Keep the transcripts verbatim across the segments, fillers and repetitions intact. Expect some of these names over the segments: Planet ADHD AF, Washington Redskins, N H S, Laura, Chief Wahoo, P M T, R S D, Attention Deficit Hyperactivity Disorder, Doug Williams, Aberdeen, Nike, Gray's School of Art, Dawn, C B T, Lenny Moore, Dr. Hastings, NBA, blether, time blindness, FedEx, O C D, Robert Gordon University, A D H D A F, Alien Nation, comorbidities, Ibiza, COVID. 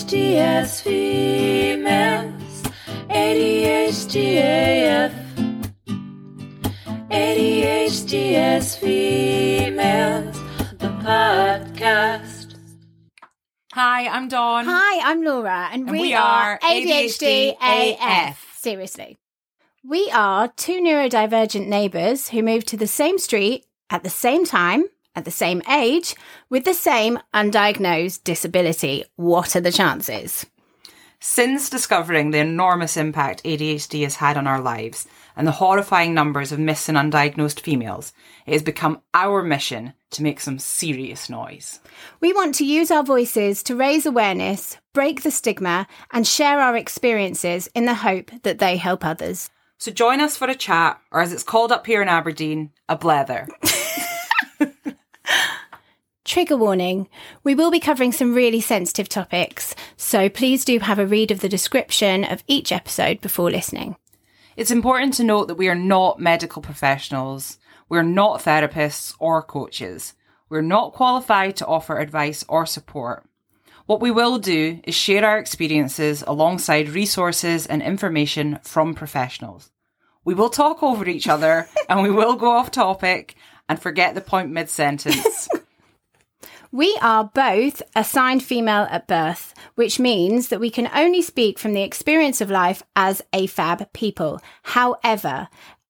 A D H D as females, A D H D A F, A D H D as females, the podcast. Hi, I'm Dawn. Hi, I'm Laura, and, and we, we are A D H D, A D H D A F. Seriously. We are two neurodivergent neighbours who moved to the same street at the same time, at the same age, with the same undiagnosed disability. What are the chances? Since discovering the enormous impact A D H D has had on our lives and the horrifying numbers of missing undiagnosed females, it has become our mission to make some serious noise. We want to use our voices to raise awareness, break the stigma, and share our experiences in the hope that they help others. So join us for a chat, or as it's called up here in Aberdeen, a blether. Trigger warning, we will be covering some really sensitive topics, so please do have a read of the description of each episode before listening. It's important to note that we are not medical professionals, we're not therapists or coaches, we're not qualified to offer advice or support. What we will do is share our experiences alongside resources and information from professionals. We will talk over each other and we will go off topic and forget the point mid-sentence. We are both assigned female at birth, which means that we can only speak from the experience of life as A F A B people. However,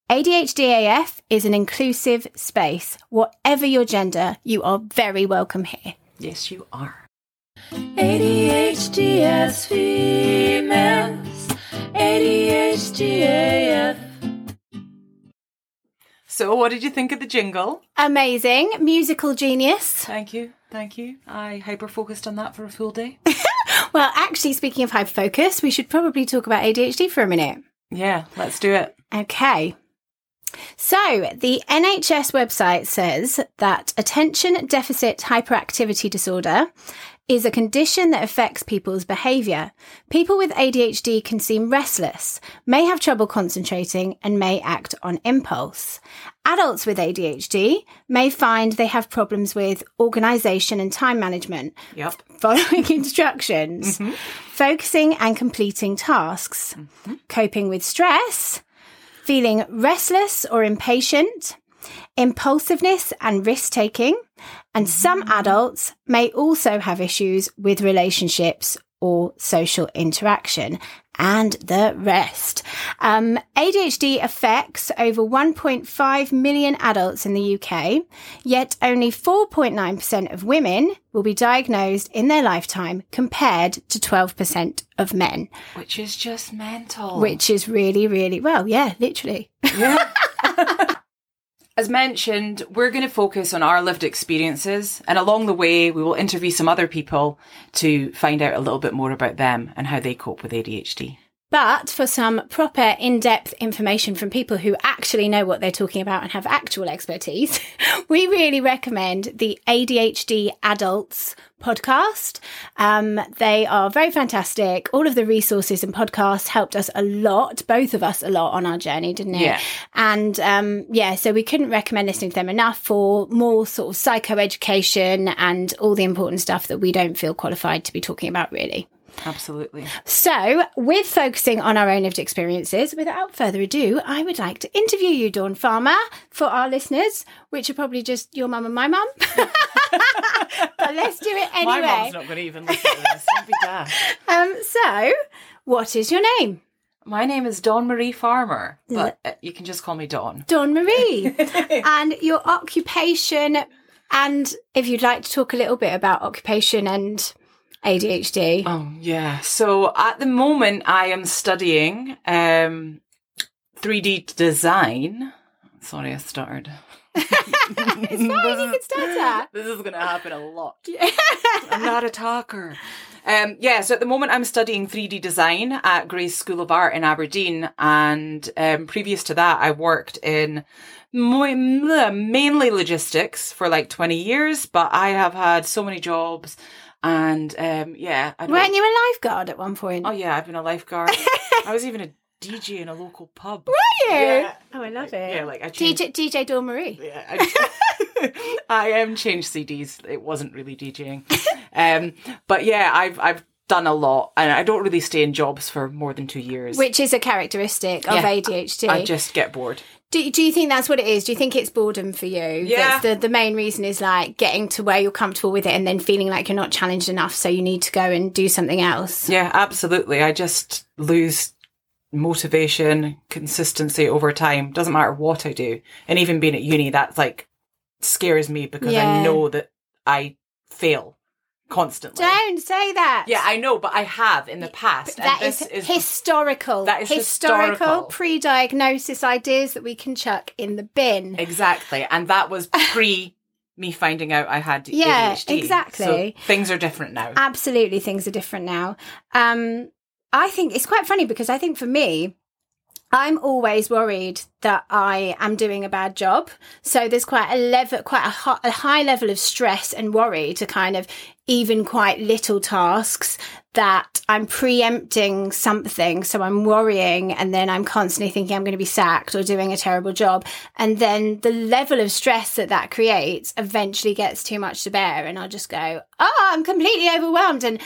A D H D A F is an inclusive space. Whatever your gender, you are very welcome here. Yes, you are. A D H D as females, A D H D A F. So what did you think of the jingle? Amazing. Musical genius. Thank you. Thank you. I hyper-focused on that for a full day. Well, actually, speaking of hyper-focus, we should probably talk about A D H D for a minute. Yeah, let's do it. Okay. So the N H S website says that Attention Deficit Hyperactivity Disorder is a condition that affects people's behaviour. People with A D H D can seem restless, may have trouble concentrating, and may act on impulse. Adults with A D H D may find they have problems with organisation and time management, yep. following instructions, mm-hmm. focusing and completing tasks, mm-hmm. coping with stress, feeling restless or impatient, impulsiveness and risk-taking, and some adults may also have issues with relationships or social interaction, and the rest. Um, A D H D affects over one point five million adults in the U K, yet only four point nine percent of women will be diagnosed in their lifetime compared to twelve percent of men. Which is just mental. Which is really, really, well, yeah, literally. Yeah. As mentioned, we're going to focus on our lived experiences, and along the way we will interview some other people to find out a little bit more about them and how they cope with A D H D. But for some proper in-depth information from people who actually know what they're talking about and have actual expertise, we really recommend the A D H D Adults podcast. Um, they are very fantastic. All of the resources and podcasts helped us a lot, both of us a lot on our journey, didn't it? Yeah. And um, yeah, so we couldn't recommend listening to them enough for more sort of psychoeducation and all the important stuff that we don't feel qualified to be talking about, really. Absolutely. So, with focusing on our own lived experiences, without further ado, I would like to interview you, Dawn Farmer, for our listeners, which are probably just your mum and my mum. But let's do it anyway. My mum's not going to even listen to this. It'd be daft. Um, so, what is your name? My name is Dawn Marie Farmer, but uh, you can just call me Dawn. Dawn Marie. And your occupation, and if you'd like to talk a little bit about occupation and A D H D. Oh, yeah. So at the moment, I am studying um, three D design. Sorry, I stuttered. It's fine, you can stutter. This is going to happen a lot. I'm not a talker. Um, yeah, so at the moment, I'm studying three D design at Gray's School of Art in Aberdeen. And um, previous to that, I worked in mainly logistics for like twenty years, but I have had so many jobs. And um, yeah, I'd weren't like... you a lifeguard at one point? Oh yeah, I've been a lifeguard. I was even a D J in a local pub. Were you? Yeah. Oh, I love it. Yeah, like I changed... D J D J Dawn Marie. Yeah, I, I um, changed C Ds. It wasn't really DJing, um, but yeah, I've I've done a lot, and I don't really stay in jobs for more than two years. Which is a characteristic yeah, of A D H D. I just get bored. Do, do you think that's what it is? Do you think it's boredom for you? Yeah. That's the, the main reason is like getting to where you're comfortable with it and then feeling like you're not challenged enough, so you need to go and do something else. Yeah, absolutely. I just lose motivation, consistency over time. Doesn't matter what I do. And even being at uni, that's like scares me because yeah. I know that I fail constantly. Don't say that. Yeah, I know, but I have in the past. That and this is, is historical. That is historical. Historical pre-diagnosis ideas that we can chuck in the bin. Exactly. And that was pre- me finding out I had yeah, A D H D. Yeah, exactly. So things are different now. Absolutely, things are different now. Um, I think it's quite funny because I think for me, I'm always worried that I am doing a bad job. So there's quite a level, quite a, ho- a high level of stress and worry to kind of even quite little tasks that I'm preempting something. So I'm worrying and then I'm constantly thinking I'm going to be sacked or doing a terrible job. And then the level of stress that that creates eventually gets too much to bear. And I'll just go, oh, I'm completely overwhelmed. And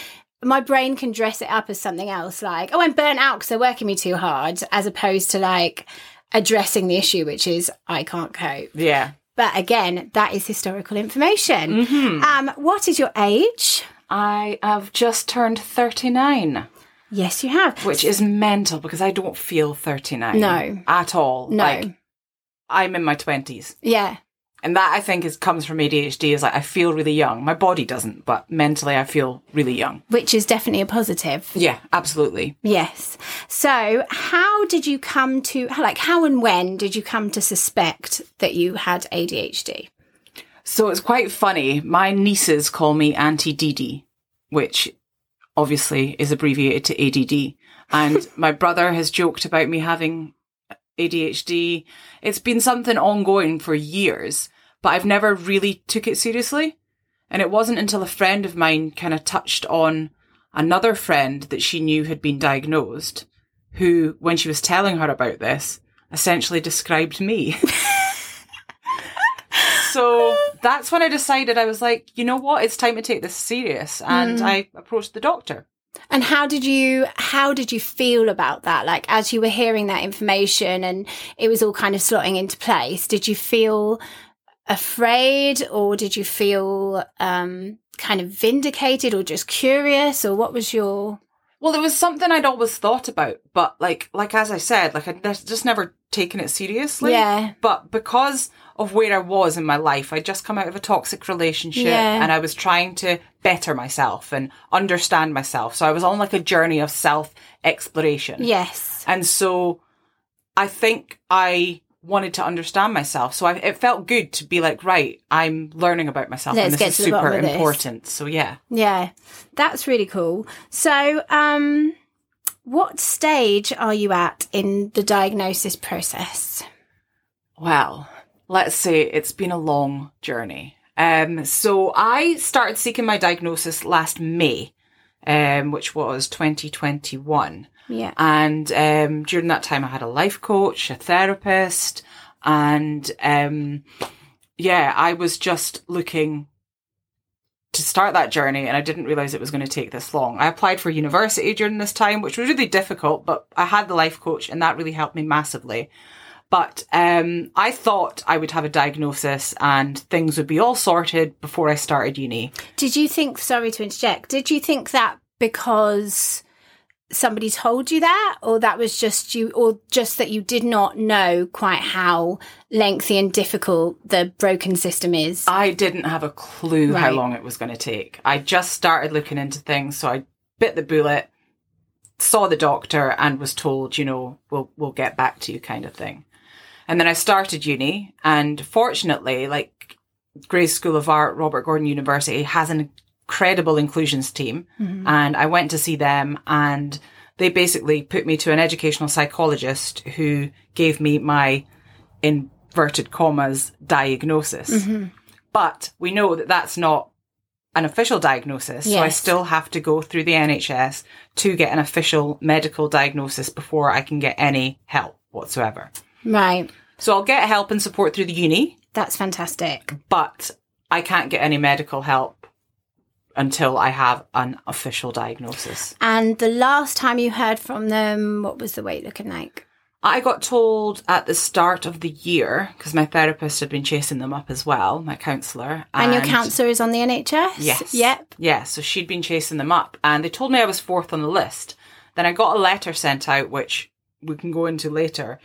my brain can dress it up as something else, like, oh, I'm burnt out because they're working me too hard, as opposed to like addressing the issue, which is I can't cope. Yeah. But again, that is historical information. Mm-hmm. Um, what is your age? I have just turned thirty-nine. Yes, you have. Which is mental because I don't feel thirty-nine. No. At all. No. Like, I'm in my twenties. Yeah. And that, I think, is comes from A D H D, is like I feel really young. My body doesn't, but mentally I feel really young. Which is definitely a positive. Yeah, absolutely. Yes. So how did you come to, like, how and when did you come to suspect that you had A D H D? So it's quite funny. My nieces call me Auntie Didi, which obviously is abbreviated to A D D. And my brother has joked about me having A D H D. It's been something ongoing for years, but I've never really took it seriously. And it wasn't until a friend of mine kind of touched on another friend that she knew had been diagnosed, who, when she was telling her about this, essentially described me. So that's when I decided, I was like, you know what, it's time to take this serious. And mm. I approached the doctor. And how did you how did you feel about that? Like, as you were hearing that information and it was all kind of slotting into place, did you feel afraid or did you feel um, kind of vindicated or just curious, or what was your... Well, it was something I'd always thought about, but like like as I said, like I'd just never taken it seriously. Yeah. But because of where I was in my life, I'd just come out of a toxic relationship, yeah. and I was trying to better myself and understand myself. So I was on like a journey of self-exploration. Yes. And so I think I wanted to understand myself. So I, it felt good to be like, right, I'm learning about myself. Let's and this is super important. This. So yeah. Yeah. That's really cool. So um, what stage are you at in the diagnosis process? Well, let's say it's been a long journey. Um, so I started seeking my diagnosis last May, um, which was twenty twenty-one. Yeah. And um, during that time, I had a life coach, a therapist, and um, yeah, I was just looking to start that journey, and I didn't realise it was going to take this long. I applied for university during this time, which was really difficult, but I had the life coach, and that really helped me massively. But um, I thought I would have a diagnosis and things would be all sorted before I started uni. Did you think, sorry to interject, did you think that because somebody told you that, or that was just you, or just that you did not know quite how lengthy and difficult the broken system is? I didn't have a clue right. how long it was going to take. I just started looking into things, so I bit the bullet, saw the doctor and was told, you know, we'll we'll get back to you kind of thing. And then I started uni, and fortunately, like Gray's School of Art, Robert Gordon University has an incredible inclusions team. Mm-hmm. And I went to see them, and they basically put me to an educational psychologist who gave me my, inverted commas, diagnosis. Mm-hmm. But we know that that's not an official diagnosis. Yes. So I still have to go through the N H S to get an official medical diagnosis before I can get any help whatsoever. Right. So I'll get help and support through the uni. That's fantastic. But I can't get any medical help until I have an official diagnosis. And the last time you heard from them, what was the weight looking like? I got told at the start of the year, because my therapist had been chasing them up as well, my counsellor. And, and your counsellor is on the N H S? Yes. Yep. Yeah, so she'd been chasing them up. And they told me I was fourth on the list. Then I got a letter sent out, which we can go into later,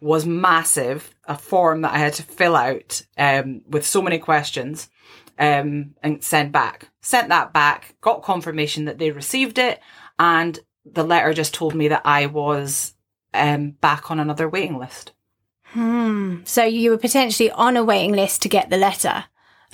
was massive, a form that I had to fill out um, with so many questions um, and send back. Sent that back, got confirmation that they received it, and the letter just told me that I was... Um, back on another waiting list. Hmm. So you were potentially on a waiting list to get the letter,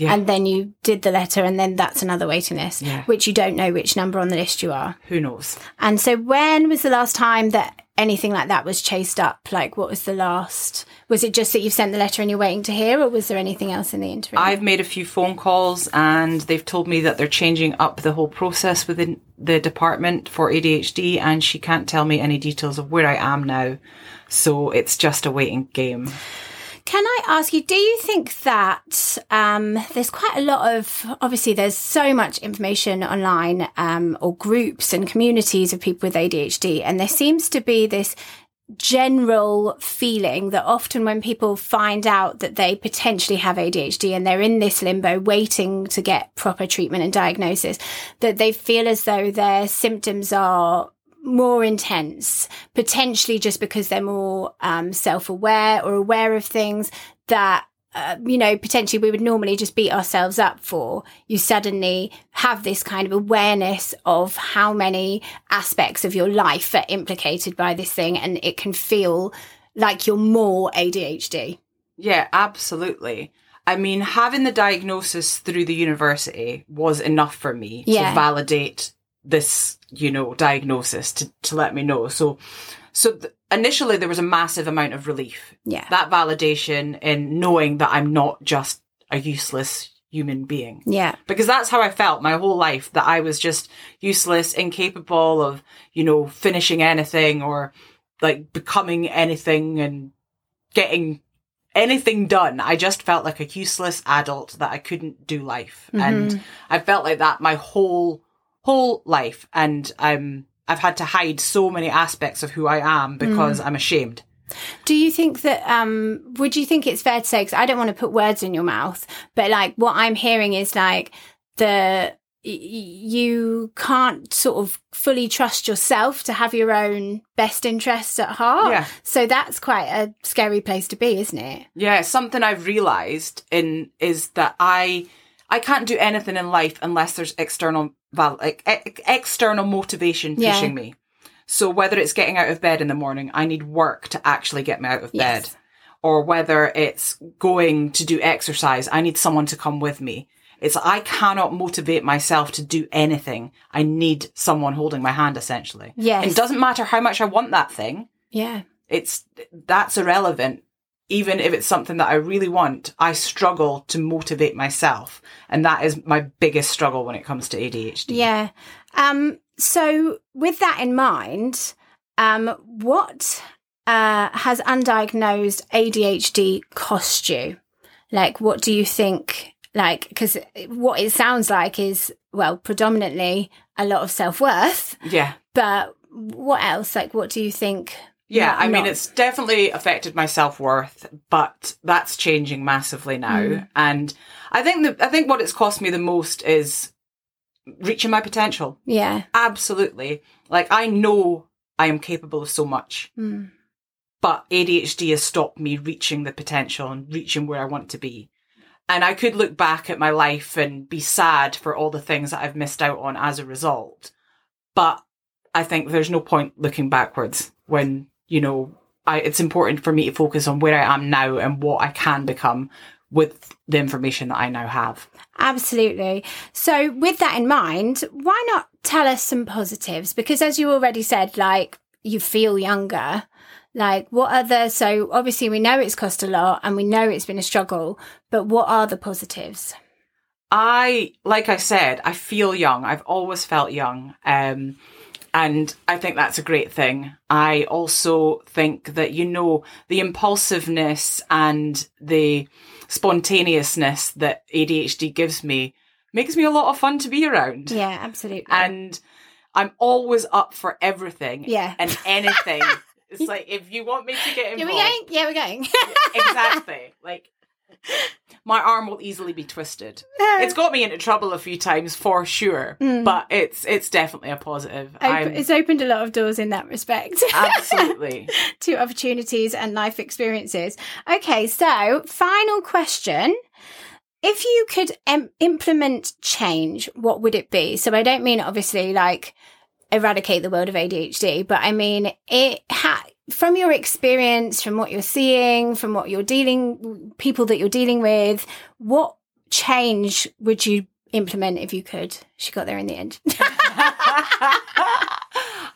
yeah. And then you did the letter, and then that's another waiting list, yeah. Which you don't know which number on the list you are. Who knows? And so when was the last time that anything like that was chased up? Like, what was the last? Was it just that you've sent the letter and you're waiting to hear, or was there anything else in the interim? I've made a few phone calls, and they've told me that they're changing up the whole process within the department for A D H D, and she can't tell me any details of where I am now. So it's just a waiting game. Can I ask you, do you think that um, there's quite a lot of, obviously there's so much information online um, or groups and communities of people with A D H D, and there seems to be this general feeling that often when people find out that they potentially have A D H D and they're in this limbo waiting to get proper treatment and diagnosis, that they feel as though their symptoms are more intense, potentially just because they're more um, self-aware or aware of things that, uh, you know, potentially we would normally just beat ourselves up for. You suddenly have this kind of awareness of how many aspects of your life are implicated by this thing, and it can feel like you're more A D H D. Yeah, absolutely. I mean, having the diagnosis through the university was enough for me yeah. to validate this, you know, diagnosis to, to let me know. So, so th- initially there was a massive amount of relief. Yeah. That validation in knowing that I'm not just a useless human being. Yeah. Because that's how I felt my whole life, that I was just useless, incapable of, you know, finishing anything or like becoming anything and getting anything done. I just felt like a useless adult that I couldn't do life. Mm-hmm. And I felt like that my whole whole life, and um, I've had to hide so many aspects of who I am because mm. I'm ashamed. Do you think that, um, would you think it's fair to say, because I don't want to put words in your mouth, but like what I'm hearing is like the, you can't sort of fully trust yourself to have your own best interests at heart. Yeah. So that's quite a scary place to be, isn't it? Yeah, something I've realised in is that I... I can't do anything in life unless there's external like e- external motivation pushing yeah. me. So whether it's getting out of bed in the morning, I need work to actually get me out of yes. bed. Or whether it's going to do exercise, I need someone to come with me. It's I cannot motivate myself to do anything. I need someone holding my hand, essentially. Yes. It doesn't matter how much I want that thing. Yeah. It's that's irrelevant. Even if it's something that I really want, I struggle to motivate myself. And that is my biggest struggle when it comes to A D H D. Yeah. Um, so with that in mind, um, what uh, has undiagnosed A D H D cost you? Like, what do you think, like, because what it sounds like is, well, predominantly a lot of self-worth. Yeah. But what else? Like, what do you think... Yeah, I mean, it's definitely affected my self-worth, but that's changing massively now. Mm. And I think the, I think what it's cost me the most is reaching my potential. Yeah. Absolutely. Like, I know I am capable of so much, mm. but A D H D has stopped me reaching the potential and reaching where I want to be. And I could look back at my life and be sad for all the things that I've missed out on as a result. But I think there's no point looking backwards when... You know, I, it's important for me to focus on where I am now and what I can become with the information that I now have. Absolutely. So with that in mind, why not tell us some positives? Because as you already said, like, you feel younger. Like, what are the, so obviously we know it's cost a lot and we know it's been a struggle, but what are the positives? I, like I said, I feel young. I've always felt young. Um And I think that's a great thing. I also think that, you know, the impulsiveness and the spontaneousness that A D H D gives me makes me a lot of fun to be around. Yeah, absolutely. And I'm always up for everything. Yeah. And anything. It's like, if you want me to get involved. Are we going? Yeah, we're going. Exactly. Like, my arm will easily be twisted. Um, it's got me into trouble a few times for sure, mm. but it's it's definitely a positive. Op- it's opened a lot of doors in that respect. Absolutely. To opportunities and life experiences. Okay, so final question. If you could em- implement change, what would it be? So I don't mean obviously like eradicate the world of A D H D, but I mean it ha- from your experience, from what you're seeing, from what you're dealing, people that you're dealing with, what change would you implement if you could? She got there in the end.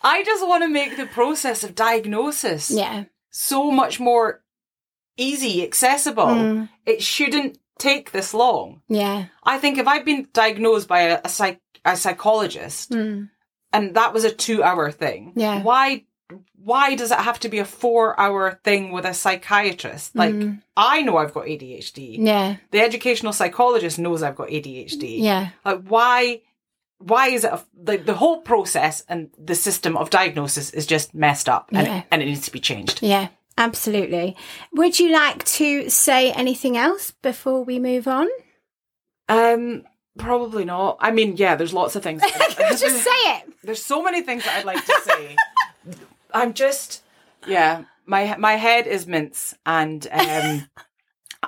I just want to make the process of diagnosis yeah. so much more easy, accessible. Mm. It shouldn't take this long. Yeah. I think if I've been diagnosed by a, a, psych- a psychologist mm. and that was a two-hour thing, yeah. why... Why does it have to be a four-hour thing with a psychiatrist? Like, mm. I know I've got A D H D. Yeah. The educational psychologist knows I've got A D H D. Yeah. Like, why why is it... A, like, the whole process and the system of diagnosis is just messed up and, yeah. and it needs to be changed. Yeah, absolutely. Would you like to say anything else before we move on? Um... Probably not. I mean, yeah, there's lots of things. That I, just say it. There's so many things that I'd like to say. I'm just, yeah, my my head is mince, and um,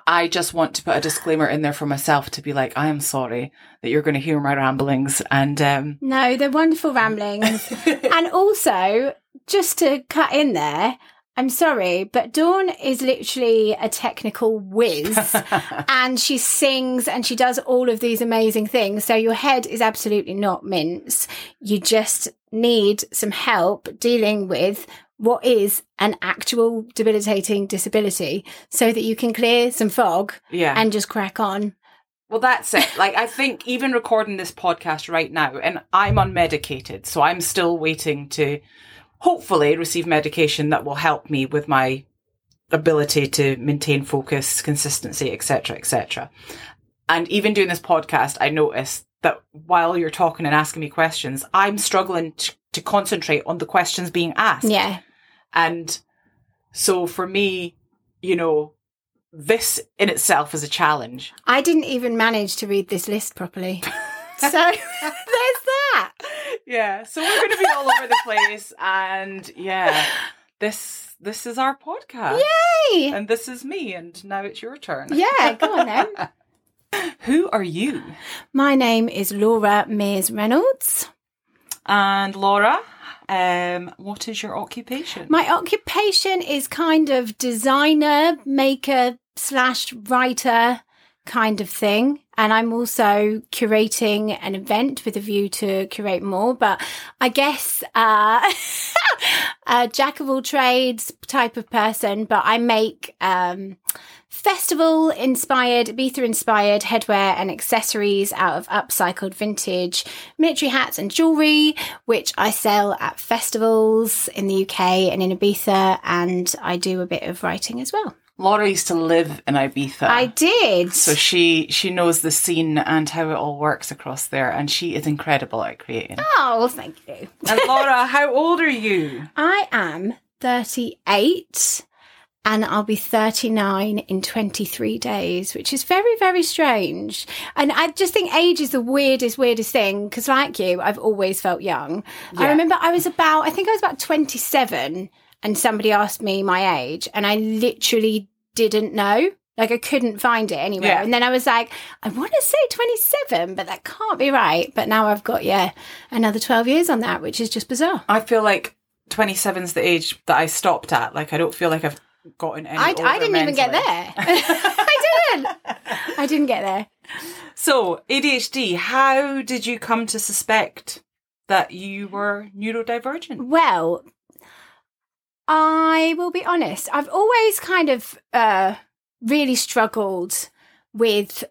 I just want to put a disclaimer in there for myself to be like, I am sorry that you're going to hear my ramblings. And um, no, they're wonderful ramblings. And also, just to cut in there, I'm sorry, but Dawn is literally a technical whiz, and she sings and she does all of these amazing things. So your head is absolutely not mince. You just need some help dealing with what is an actual debilitating disability so that you can clear some fog yeah. and just crack on. Well, that's it. Like, I think even recording this podcast right now, and I'm unmedicated, so I'm still waiting to... hopefully receive medication that will help me with my ability to maintain focus, consistency, et cetera, et cetera. And even doing this podcast, I noticed that while you're talking and asking me questions, I'm struggling to, to concentrate on the questions being asked. Yeah. And so for me, you know, this in itself is a challenge. I didn't even manage to read this list properly. So there's that. Yeah, so we're going to be all over the place, and yeah, this this is our podcast. Yay! And this is me, and now it's your turn. Yeah, go on then. Who are you? My name is Laura Mears Reynolds. And Laura, um, what is your occupation? My occupation is kind of designer, maker slash writer kind of thing. And I'm also curating an event with a view to curate more. But I guess uh, a jack of all trades type of person. But I make um, festival-inspired, Ibiza-inspired headwear and accessories out of upcycled vintage military hats and jewellery, which I sell at festivals in the U K and in Ibiza. And I do a bit of writing as well. Laura used to live in Ibiza. I did. So she she knows the scene and how it all works across there, and she is incredible at creating. Oh, well, thank you. And Laura, how old are you? I am thirty-eight, and I'll be thirty-nine in twenty-three days, which is very, very strange. And I just think age is the weirdest, weirdest thing, because like you, I've always felt young. Yeah. I remember I was about, I think I was about twenty-seven, and somebody asked me my age, and I literally didn't know. Like, I couldn't find it anywhere. Yeah. And then I was like, I want to say twenty-seven, but that can't be right. But now I've got, yeah, another twelve years on that, which is just bizarre. I feel like twenty-seven's the age that I stopped at. Like, I don't feel like I've gotten any I, older I didn't mentally. even get there. I didn't. I didn't get there. So, A D H D, how did you come to suspect that you were neurodivergent? Well... I will be honest, I've always kind of uh, really struggled with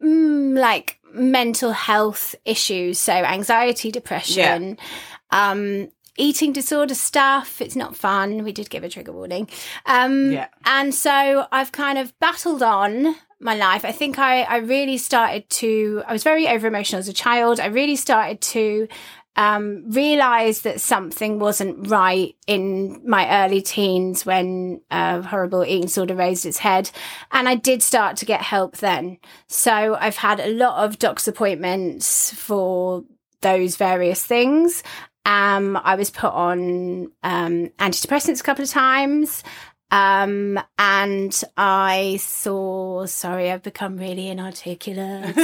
mm, like mental health issues. So anxiety, depression, yeah. um, eating disorder stuff. It's not fun. We did give a trigger warning. Um, yeah. And so I've kind of battled on my life. I think I, I really started to, I was very over emotional as a child. I really started to um, realize that something wasn't right in my early teens when uh, horrible eating disorder raised its head. And I did start to get help then. So I've had a lot of doc's appointments for those various things. Um, I was put on um, antidepressants a couple of times. Um, and I saw, sorry, I've become really inarticulate.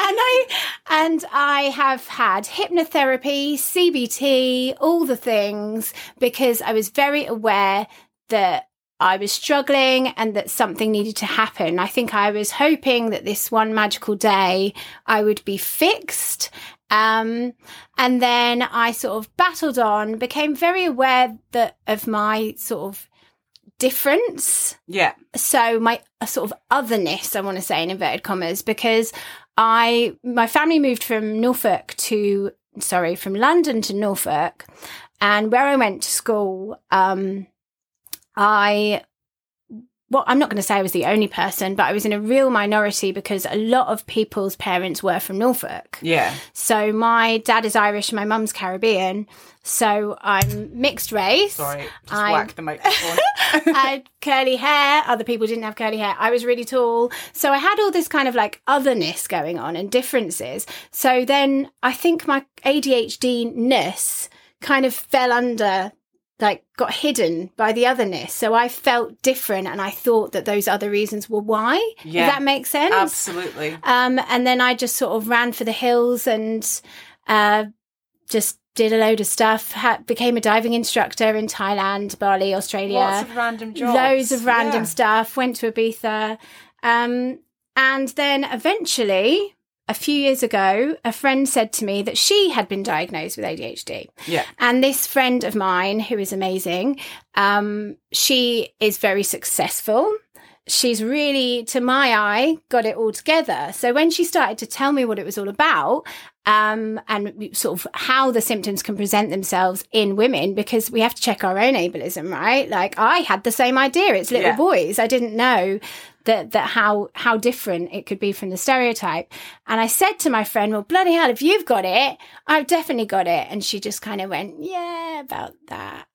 And I and I have had hypnotherapy, C B T, all the things, because I was very aware that I was struggling and that something needed to happen. I think I was hoping that this one magical day I would be fixed. Um, and then I sort of battled on, became very aware that of my sort of difference. Yeah. So my sort of otherness, I want to say in inverted commas, because I, my family moved from Norfolk to, sorry, from London to Norfolk, and where I went to school, um, I, well, I'm not going to say I was the only person, but I was in a real minority because a lot of people's parents were from Norfolk. Yeah. So my dad is Irish, my mum's Caribbean. So I'm mixed race. Sorry, just I, whack the microphone. I had curly hair. Other people didn't have curly hair. I was really tall. So I had all this kind of like otherness going on and differences. So then I think my A D H D-ness kind of fell under, like got hidden by the otherness. So I felt different and I thought that those other reasons were why. Yeah, if that makes sense. Absolutely. Um, and then I just sort of ran for the hills and uh, just did a load of stuff, ha- became a diving instructor in Thailand, Bali, Australia. Lots of random jobs. Loads of random yeah. stuff, went to Ibiza. Um, and then eventually, a few years ago, a friend said to me that she had been diagnosed with A D H D. Yeah. And this friend of mine, who is amazing, um, she is very successful. She's really, to my eye, got it all together. So when she started to tell me what it was all about, um, and sort of how the symptoms can present themselves in women, because we have to check our own ableism, right? Like, I had the same idea. It's little yeah. boys. I didn't know that that how how different it could be from the stereotype. And I said to my friend, well, bloody hell, if you've got it, I've definitely got it. And she just kind of went, yeah, about that.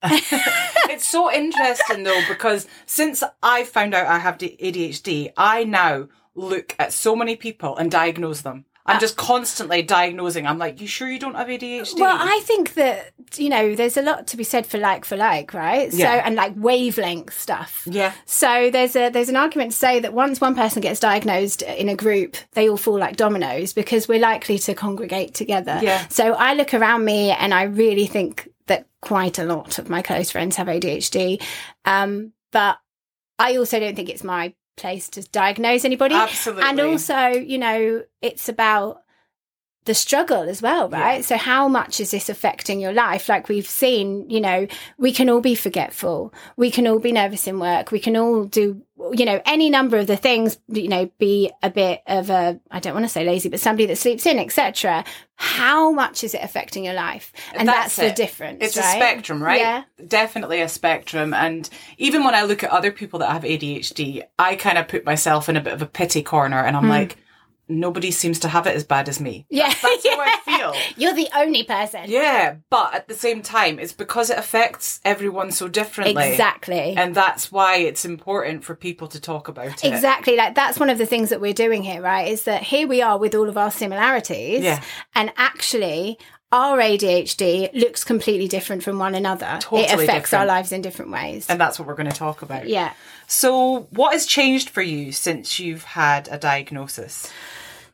It's so interesting, though, because since I found out I have A D H D, I now look at so many people and diagnose them. I'm just constantly diagnosing. I'm like, you sure you don't have A D H D? Well, I think that, you know, there's a lot to be said for like for like, right? Yeah. So, and like wavelength stuff. Yeah. So there's a there's an argument to say that once one person gets diagnosed in a group, they all fall like dominoes because we're likely to congregate together. Yeah. So I look around me and I really think that quite a lot of my close friends have A D H D. Um, but I also don't think it's my place to diagnose anybody. Absolutely. And also, you know, it's about the struggle as well, right? Yeah. So how much is this affecting your life? Like we've seen, you know, we can all be forgetful. We can all be nervous in work. We can all do, you know, any number of the things, you know, be a bit of a, I don't want to say lazy, but somebody that sleeps in, et cetera. How much is it affecting your life? And that's, that's the difference. It's right? a spectrum, right? Yeah. Definitely a spectrum. And even when I look at other people that have A D H D, I kind of put myself in a bit of a pity corner and I'm mm. like, nobody seems to have it as bad as me. Yeah. That's, that's yeah. how I feel. You're the only person. Yeah. But at the same time, it's because it affects everyone so differently. Exactly. And that's why it's important for people to talk about it. Exactly. Like, that's one of the things that we're doing here, right? Is that here we are with all of our similarities. Yeah. And actually, our A D H D looks completely different from one another. Totally different. It affects different. Our lives in different ways. And that's what we're going to talk about. Yeah. So what has changed for you since you've had a diagnosis?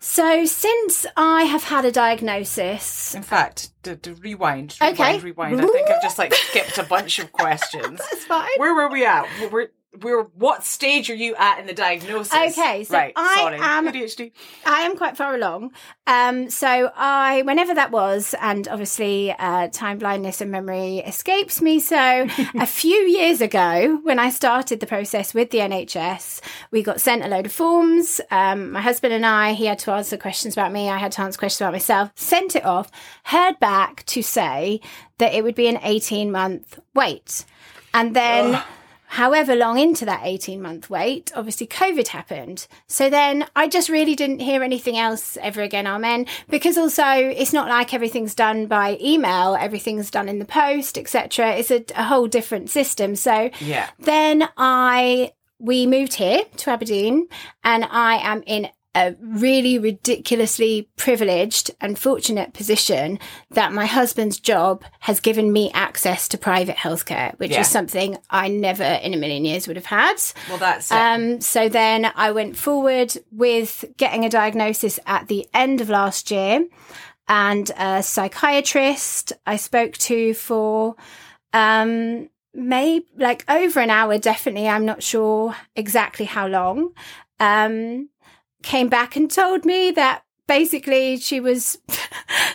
So since I have had a diagnosis... In fact, d- d- rewind, rewind, okay. rewind. I think I've just like skipped a bunch of questions. That's fine. Where were we at? We're, we're what stage are you at in the diagnosis? Okay, so right, I sorry. am A D H D. I am quite far along. Um, so I, whenever that was, and obviously uh, time blindness and memory escapes me. So a few years ago, when I started the process with the N H S, we got sent a load of forms. Um, my husband and I, he had to answer questions about me. I had to answer questions about myself. Sent it off. Heard back to say that it would be an eighteen-month wait, and then. Ugh. However long into that eighteen-month wait, obviously COVID happened. So then I just really didn't hear anything else ever again, amen, because also it's not like everything's done by email, everything's done in the post, et cetera. It's a, a whole different system. So yeah. then I we moved here to Aberdeen, and I am in a really ridiculously privileged and fortunate position that my husband's job has given me access to private healthcare, which yeah. is something I never in a million years would have had. Well, that's it. Um, so then I went forward with getting a diagnosis at the end of last year, and a psychiatrist I spoke to for um, maybe like over an hour, definitely. I'm not sure exactly how long. Um, came back and told me that basically she was,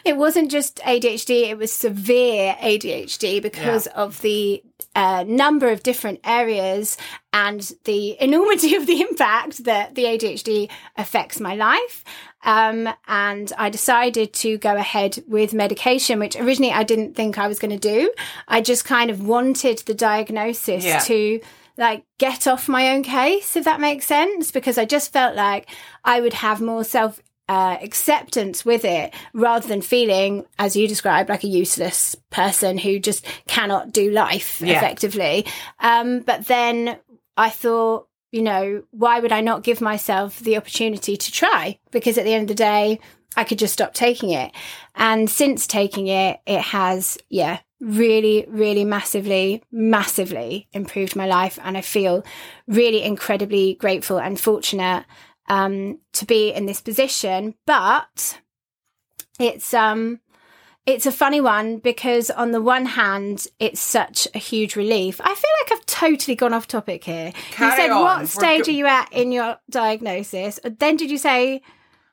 it wasn't just A D H D, it was severe A D H D because yeah. of the uh, number of different areas and the enormity of the impact that the A D H D affects my life. Um, and I decided to go ahead with medication, which originally I didn't think I was going to do. I just kind of wanted the diagnosis yeah. to... like get off my own case, if that makes sense, because I just felt like I would have more self uh, acceptance with it rather than feeling, as you described, like a useless person who just cannot do life yeah. effectively. Um, but then I thought, you know, why would I not give myself the opportunity to try? Because at the end of the day, I could just stop taking it. And since taking it, it has, yeah, really, really massively, massively improved my life. And I feel really incredibly grateful and fortunate um, to be in this position. But it's um, it's a funny one because on the one hand, it's such a huge relief. I feel like I've totally gone off topic here. Carry you said, on. What We're stage go- are you at in your diagnosis? Then did you say...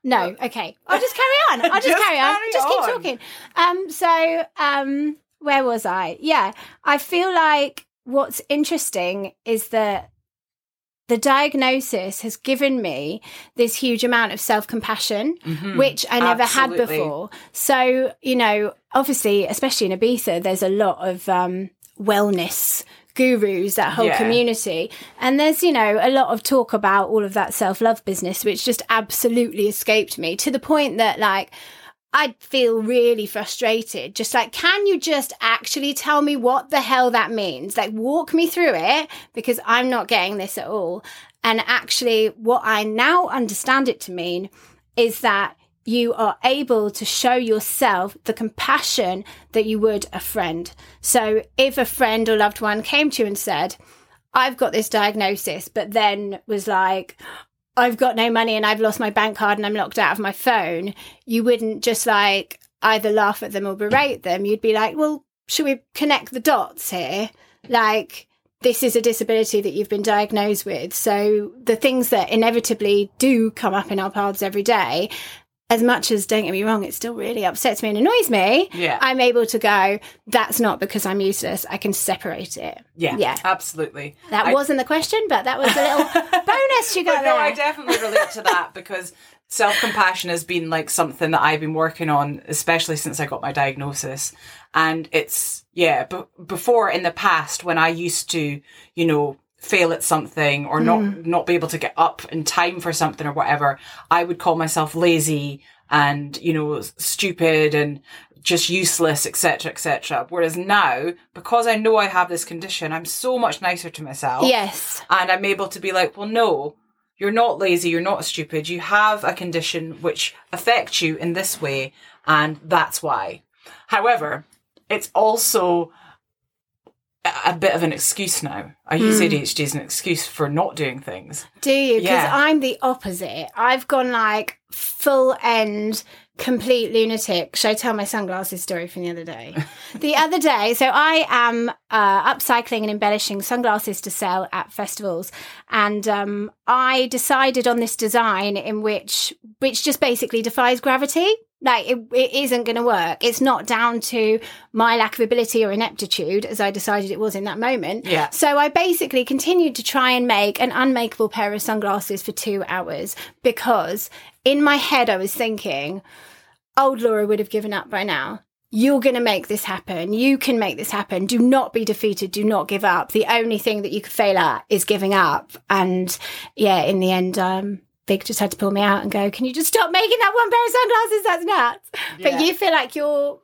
No, okay. I'll just carry on. I'll just, just carry on. Carry just keep on. talking. Um, so um, where was I? Yeah, I feel like what's interesting is that the diagnosis has given me this huge amount of self-compassion, mm-hmm. which I never Absolutely. had before. So, you know, obviously, especially in Ibiza, there's a lot of um, wellness gurus, that whole yeah. community, and there's, you know, a lot of talk about all of that self-love business, which just absolutely escaped me, to the point that, like, I'd feel really frustrated, just like, can you just actually tell me what the hell that means? Like, walk me through it, because I'm not getting this at all. And actually, what I now understand it to mean is that you are able to show yourself the compassion that you would a friend. So if a friend or loved one came to you and said, I've got this diagnosis, but then was like, I've got no money and I've lost my bank card and I'm locked out of my phone, you wouldn't just like either laugh at them or berate them. You'd be like, well, should we connect the dots here? Like, this is a disability that you've been diagnosed with. So the things that inevitably do come up in our paths every day, as much as, don't get me wrong, it still really upsets me and annoys me, yeah. I'm able to go, that's not because I'm useless. I can separate it. Yeah, yeah. absolutely. That I... wasn't the question, but that was a little bonus you got there. No, I definitely relate to that because self-compassion has been like something that I've been working on, especially since I got my diagnosis. And it's, yeah, b- before in the past when I used to, you know, fail at something or not mm. not be able to get up in time for something or whatever, I would call myself lazy and, you know, stupid and just useless, et cetera, et cetera. Whereas now, because I know I have this condition, I'm so much nicer to myself. Yes. And I'm able to be like, well, no, you're not lazy, you're not stupid. You have a condition which affects you in this way, and that's why. However, it's also a bit of an excuse now. I use mm. A D H D as an excuse for not doing things. Do you? Because yeah. I'm the opposite. I've gone like full end complete lunatic. Should I tell my sunglasses story from the other day? The other day, so I am uh, upcycling and embellishing sunglasses to sell at festivals. And um, I decided on this design in which, which just basically defies gravity. Like, it, it isn't going to work. It's not down to my lack of ability or ineptitude, as I decided it was in that moment. Yeah. So I basically continued to try and make an unmakeable pair of sunglasses for two hours because in my head I was thinking, old Laura would have given up by now. You're going to make this happen. You can make this happen. Do not be defeated. Do not give up. The only thing that you could fail at is giving up. And, yeah, in the end... um. Big just had to pull me out and go, can you just stop making that one pair of sunglasses? That's nuts. Yeah. But you feel like you're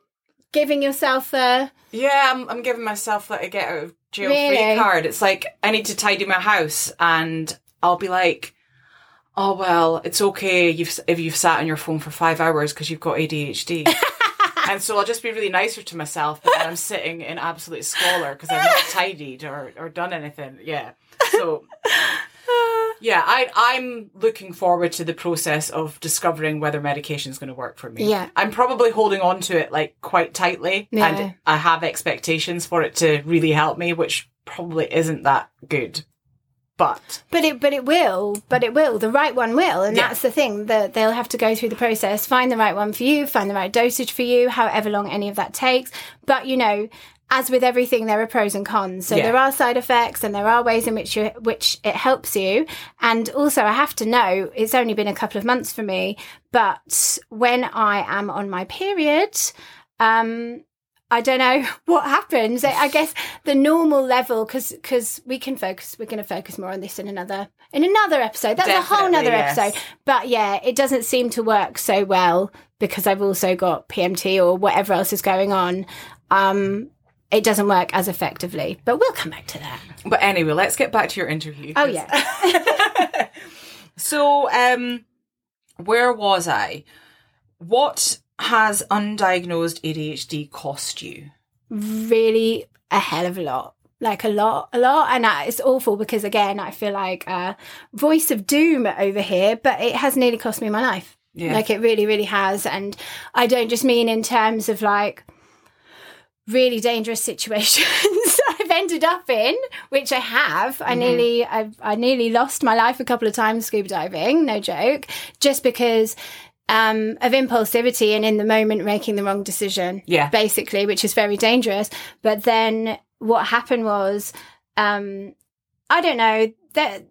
giving yourself a... Yeah, I'm, I'm giving myself like a get out of jail free really? card. It's like, I need to tidy my house and I'll be like, oh, well, it's okay you've, if you've sat on your phone for five hours because you've got A D H D. And so I'll just be really nicer to myself, but then I'm sitting in absolute squalor because I've not tidied or, or done anything. Yeah, so... Yeah, I, I'm looking forward to the process of discovering whether medication is going to work for me. Yeah. I'm probably holding on to it like quite tightly, yeah. And I have expectations for it to really help me, which probably isn't that good. But but it but it will, but it will. The right one will, and yeah. That's the thing that they'll have to go through the process, find the right one for you, find the right dosage for you, however long any of that takes. But you know. As with everything, there are pros and cons. So yeah. There are side effects and there are ways in which you, which it helps you. And also, I have to know, it's only been a couple of months for me, but when I am on my period, um, I don't know what happens. I guess the normal level, because because we can focus, we're going to focus more on this in another in another episode. That's Definitely, a whole nother yes. episode. But yeah, it doesn't seem to work so well because I've also got P M T or whatever else is going on. Um It doesn't work as effectively, but we'll come back to that. But anyway, let's get back to your interview. Oh, yeah. So, um, where was I? What has undiagnosed A D H D cost you? Really a hell of a lot. Like a lot, a lot. And I, it's awful because, again, I feel like a voice of doom over here, but it has nearly cost me my life. Yeah. Like it really, really has. And I don't just mean in terms of like... really dangerous situations I've ended up in, which I have. I mm-hmm. nearly, I, I nearly lost my life a couple of times scuba diving, no joke, just because um, of impulsivity and in the moment making the wrong decision, yeah, basically, which is very dangerous. But then what happened was, um, I don't know, that.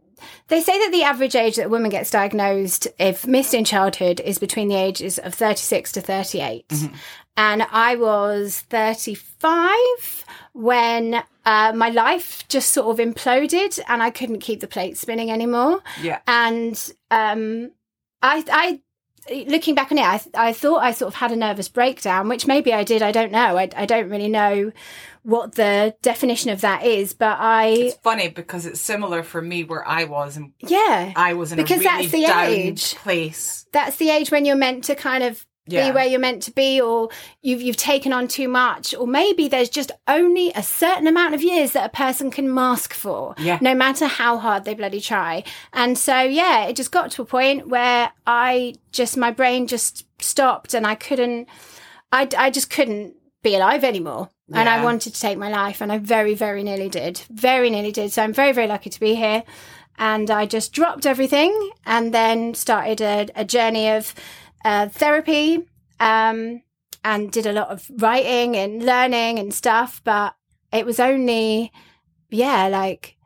They say that the average age that a woman gets diagnosed, if missed in childhood, is between the ages of thirty-six to thirty-eight. Mm-hmm. And I was thirty-five when uh, my life just sort of imploded and I couldn't keep the plate spinning anymore. Yeah. And um, I, I, looking back on it, I, I thought I sort of had a nervous breakdown, which maybe I did. I don't know. I, I don't really know what the definition of that is, but I... It's funny because it's similar for me where I was. And yeah. I was in because a really that's the down age. place. That's the age when you're meant to kind of yeah. be where you're meant to be, or you've, you've taken on too much, or maybe there's just only a certain amount of years that a person can mask for, yeah. no matter how hard they bloody try. And so, yeah, it just got to a point where I just... My brain just stopped and I couldn't... I, I just couldn't be alive anymore. Yeah. And I wanted to take my life, and I very, very nearly did. Very nearly did. So I'm very, very lucky to be here. And I just dropped everything and then started a, a journey of uh, therapy um, and did a lot of writing and learning and stuff. But it was only, yeah, like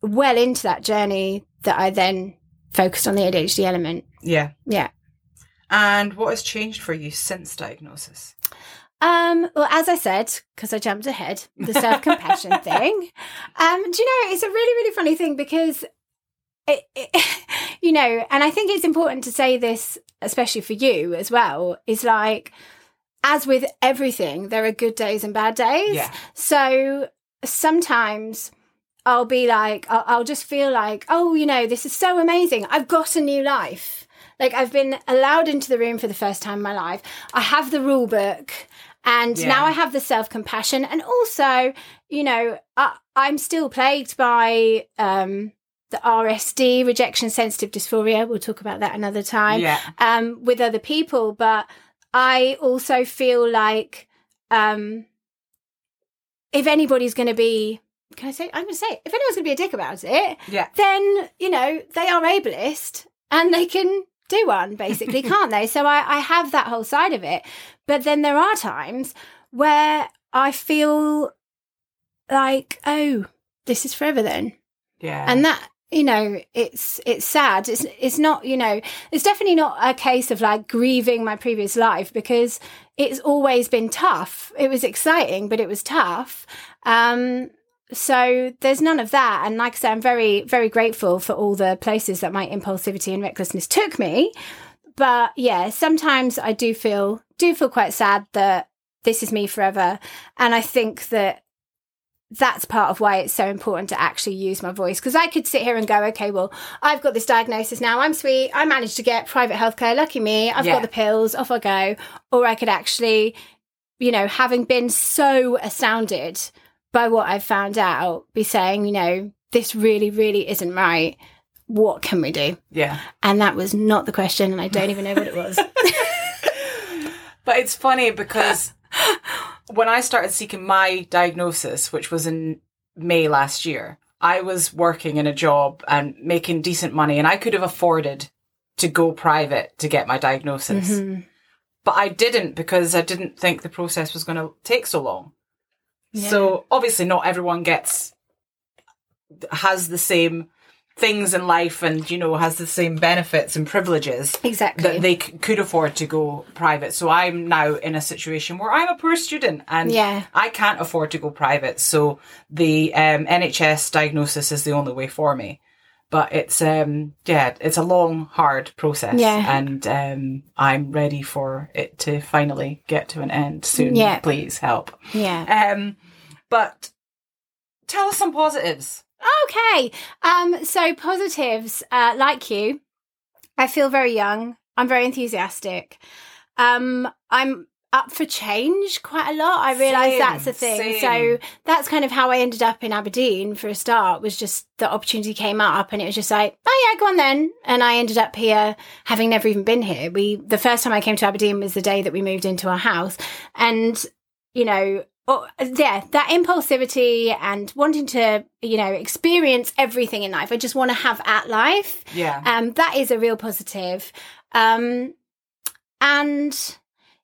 well into that journey that I then focused on the A D H D element. Yeah. Yeah. And what has changed for you since diagnosis? Um, well, as I said, because I jumped ahead, the self-compassion thing. Um, do you know, it's a really, really funny thing because, it, it, you know, and I think it's important to say this, especially for you as well, is like, as with everything, there are good days and bad days. Yeah. So sometimes... I'll be like, I'll, I'll just feel like, oh, you know, this is so amazing. I've got a new life. Like I've been allowed into the room for the first time in my life. I have the rule book and yeah. now I have the self-compassion. And also, you know, I, I'm still plagued by um, the R S D, rejection sensitive dysphoria. We'll talk about that another time yeah. um, with other people. But I also feel like um, if anybody's going to be, can I say, I'm going to say it, if anyone's going to be a dick about it, yeah. then, you know, they are ableist and they can do one, basically, can't they? So I, I have that whole side of it. But then there are times where I feel like, oh, this is forever then. Yeah. And that, you know, it's it's sad. It's it's not, you know, it's definitely not a case of like grieving my previous life, because it's always been tough. It was exciting, but it was tough. Um, so there's none of that. And like I said, I'm very, very grateful for all the places that my impulsivity and recklessness took me. But yeah, sometimes I do feel do feel quite sad that this is me forever. And I think that that's part of why it's so important to actually use my voice, because I could sit here and go, okay, well, I've got this diagnosis now, I'm sweet, I managed to get private healthcare, lucky me, I've yeah. got the pills, off I go. Or I could actually, you know, having been so astounded by what I've found out, be saying, you know, this really, really isn't right. What can we do? Yeah. And that was not the question, and I don't even know what it was. But it's funny because when I started seeking my diagnosis, which was in May last year, I was working in a job and making decent money, and I could have afforded to go private to get my diagnosis. Mm-hmm. But I didn't, because I didn't think the process was going to take so long. Yeah. So obviously not everyone gets, has the same things in life and, you know, has the same benefits and privileges exactly that they c- could afford to go private. So I'm now in a situation where I'm a poor student and yeah. I can't afford to go private. So the um, N H S diagnosis is the only way for me. But it's, um, yeah, it's a long, hard process. Yeah. And um, I'm ready for it to finally get to an end soon. Yeah. Please help. Yeah. Um, but tell us some positives. Okay. Um, so positives, uh, like you, I feel very young. I'm very enthusiastic. Um, I'm up for change quite a lot. I realise that's a thing. Same. So that's kind of how I ended up in Aberdeen for a start, was just the opportunity came up and it was just like, oh yeah, go on then. And I ended up here having never even been here. We, the first time I came to Aberdeen was the day that we moved into our house. And, you know, oh, yeah, that impulsivity and wanting to, you know, experience everything in life. I just want to have at life. Yeah. Um, that is a real positive. Um, and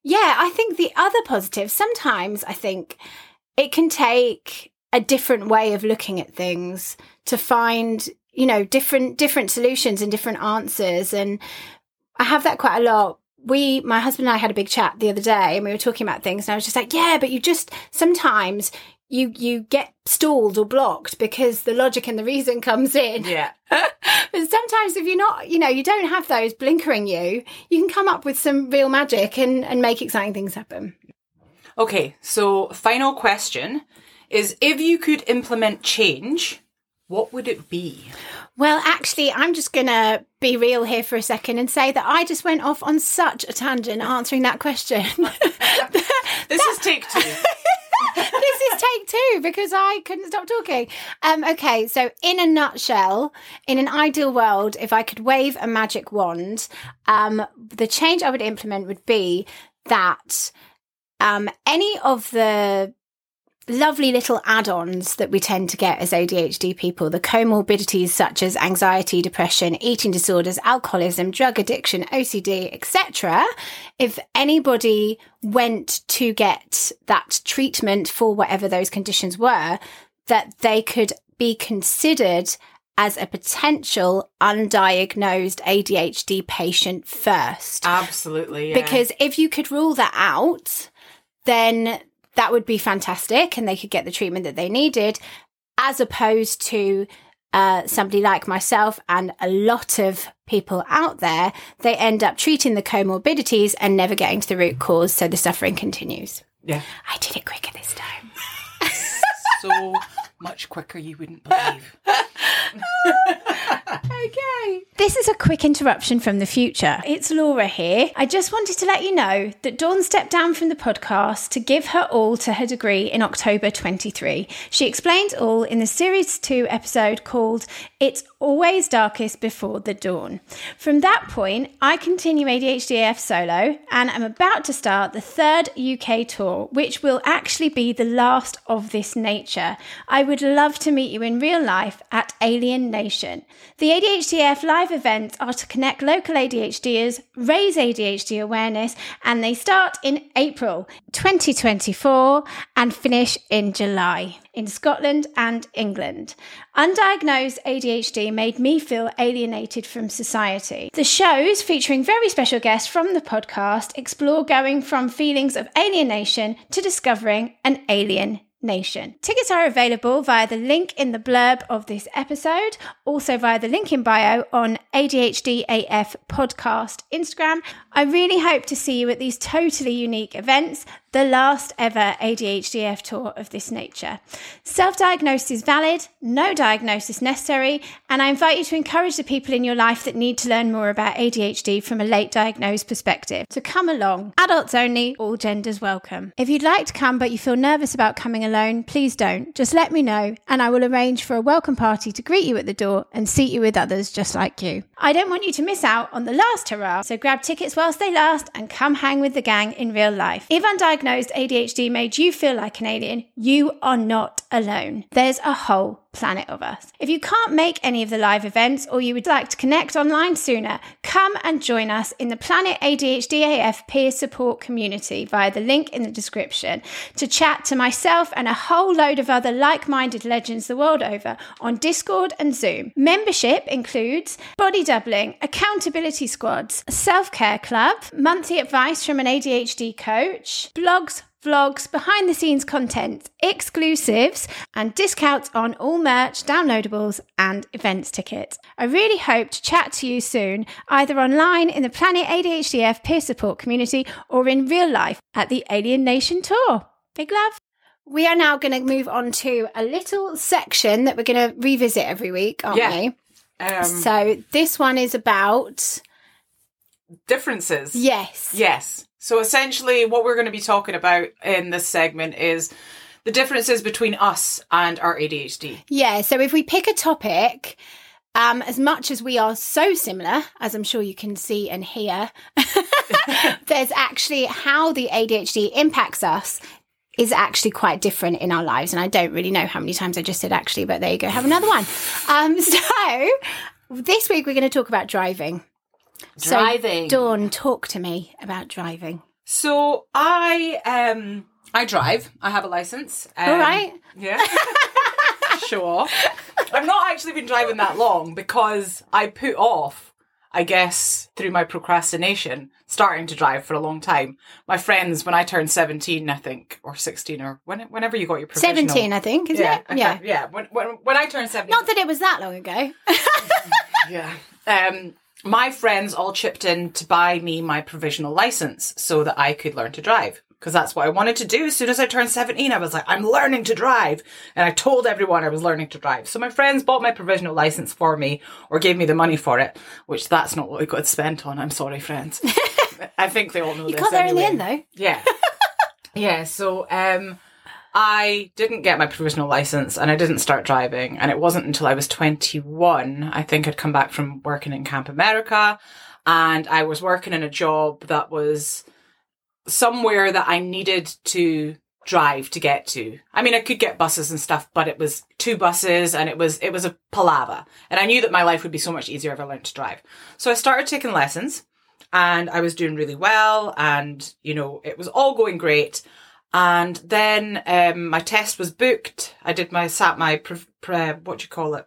yeah, I think the other positive, sometimes I think it can take a different way of looking at things to find, you know, different, different solutions and different answers. And I have that quite a lot. We, my husband and I had a big chat the other day and we were talking about things and I was just like, yeah, but you just, sometimes you, you get stalled or blocked because the logic and the reason comes in. Yeah. But sometimes if you're not, you know, you don't have those blinkering you, you can come up with some real magic and, and make exciting things happen. Okay. So final question is, if you could implement change, what would it be? Well, actually, I'm just going to be real here for a second and say that I just went off on such a tangent answering that question. that, this that, is take two. This is take two because I couldn't stop talking. Um, okay, so in a nutshell, in an ideal world, if I could wave a magic wand, um, the change I would implement would be that um, any of the lovely little add-ons that we tend to get as A D H D people, the comorbidities such as anxiety, depression, eating disorders, alcoholism, drug addiction, O C D, et cetera, if anybody went to get that treatment for whatever those conditions were, that they could be considered as a potential undiagnosed A D H D patient first. Absolutely, yeah. Because if you could rule that out, then that would be fantastic and they could get the treatment that they needed, as opposed to uh, somebody like myself and a lot of people out there, they end up treating the comorbidities and never getting to the root cause, so the suffering continues. Yeah. I did it quicker this time. So much quicker you wouldn't believe. Okay. This is a quick interruption from the future. It's Laura here. I just wanted to let you know that Dawn stepped down from the podcast to give her all to her degree in October twenty-three. She explains all in the Series two episode called It's Always Darkest Before the Dawn. From that point, I continue A D H D A F solo and I'm about to start the third U K tour, which will actually be the last of this nature. I would love to meet you in real life at Alien Nation. The A D H D A F live events are to connect local ADHDers, raise A D H D awareness, and they start in April twenty twenty-four and finish in July in Scotland and England. Undiagnosed A D H D made me feel alienated from society. The shows, featuring very special guests from the podcast, explore going from feelings of alienation to discovering an alien nation. Tickets are available via the link in the blurb of this episode, also via the link in bio on A D H D A F podcast Instagram. I really hope to see you at these totally unique events, the last ever A D H D A F tour of this nature. Self-diagnosis is valid, no diagnosis necessary, and I invite you to encourage the people in your life that need to learn more about A D H D from a late diagnosed perspective. So come along. Adults only, all genders welcome. If you'd like to come but you feel nervous about coming alone, please don't. Just let me know and I will arrange for a welcome party to greet you at the door and seat you with others just like you. I don't want you to miss out on the last hurrah, so grab tickets whilst they last and come hang with the gang in real life. If undiagnosed A D H D made you feel like an alien, you are not alone. There's a whole planet of us. If you can't make any of the live events or you would like to connect online sooner, come and join us in the Planet A D H D A F peer support community via the link in the description to chat to myself and a whole load of other like-minded legends the world over on Discord and Zoom. Membership includes body doubling, accountability squads, self-care club, monthly advice from an A D H D coach, blogs, vlogs, behind-the-scenes content, exclusives, and discounts on all merch, downloadables, and events tickets. I really hope to chat to you soon, either online in the Planet A D H D A F peer support community or in real life at the Alien Nation tour. Big love. We are now going to move on to a little section that we're going to revisit every week, aren't yeah. we? Um, so this one is about... differences. Yes. Yes. So essentially what we're going to be talking about in this segment is the differences between us and our A D H D. Yeah, so if we pick a topic, um, as much as we are so similar, as I'm sure you can see and hear, there's actually how the A D H D impacts us is actually quite different in our lives. And I don't really know how many times I just said actually, but there you go, have another one. Um, so this week we're going to talk about driving. Driving. So, Dawn, talk to me about driving. So, I um, I drive. I have a licence. Um, All right. Yeah. Show off. I've not actually been driving that long because I put off, I guess, through my procrastination, starting to drive for a long time. My friends, when I turned seventeen, I think, or sixteen, or when, whenever you got your provisional. seventeen, I think, isn't yeah, it? I yeah. Think, yeah. When, when, when I turned seventeen. Not that it was that long ago. yeah. Um... My friends all chipped in to buy me my provisional license so that I could learn to drive, because that's what I wanted to do. As soon as I turned seventeen, I was like, I'm learning to drive. And I told everyone I was learning to drive. So my friends bought my provisional license for me or gave me the money for it, which that's not what we got spent on. I'm sorry, friends. I think they all know you this. You got there anyway. In the end, though. Yeah. yeah. So, um, I didn't get my provisional license and I didn't start driving, and it wasn't until I was twenty-one. I think I'd come back from working in Camp America and I was working in a job that was somewhere that I needed to drive to get to. I mean, I could get buses and stuff, but it was two buses and it was it was a palaver, and I knew that my life would be so much easier if I learned to drive. So I started taking lessons and I was doing really well and, you know, it was all going great. And then um, my test was booked. I did my sat my pre, pre, what do you call it?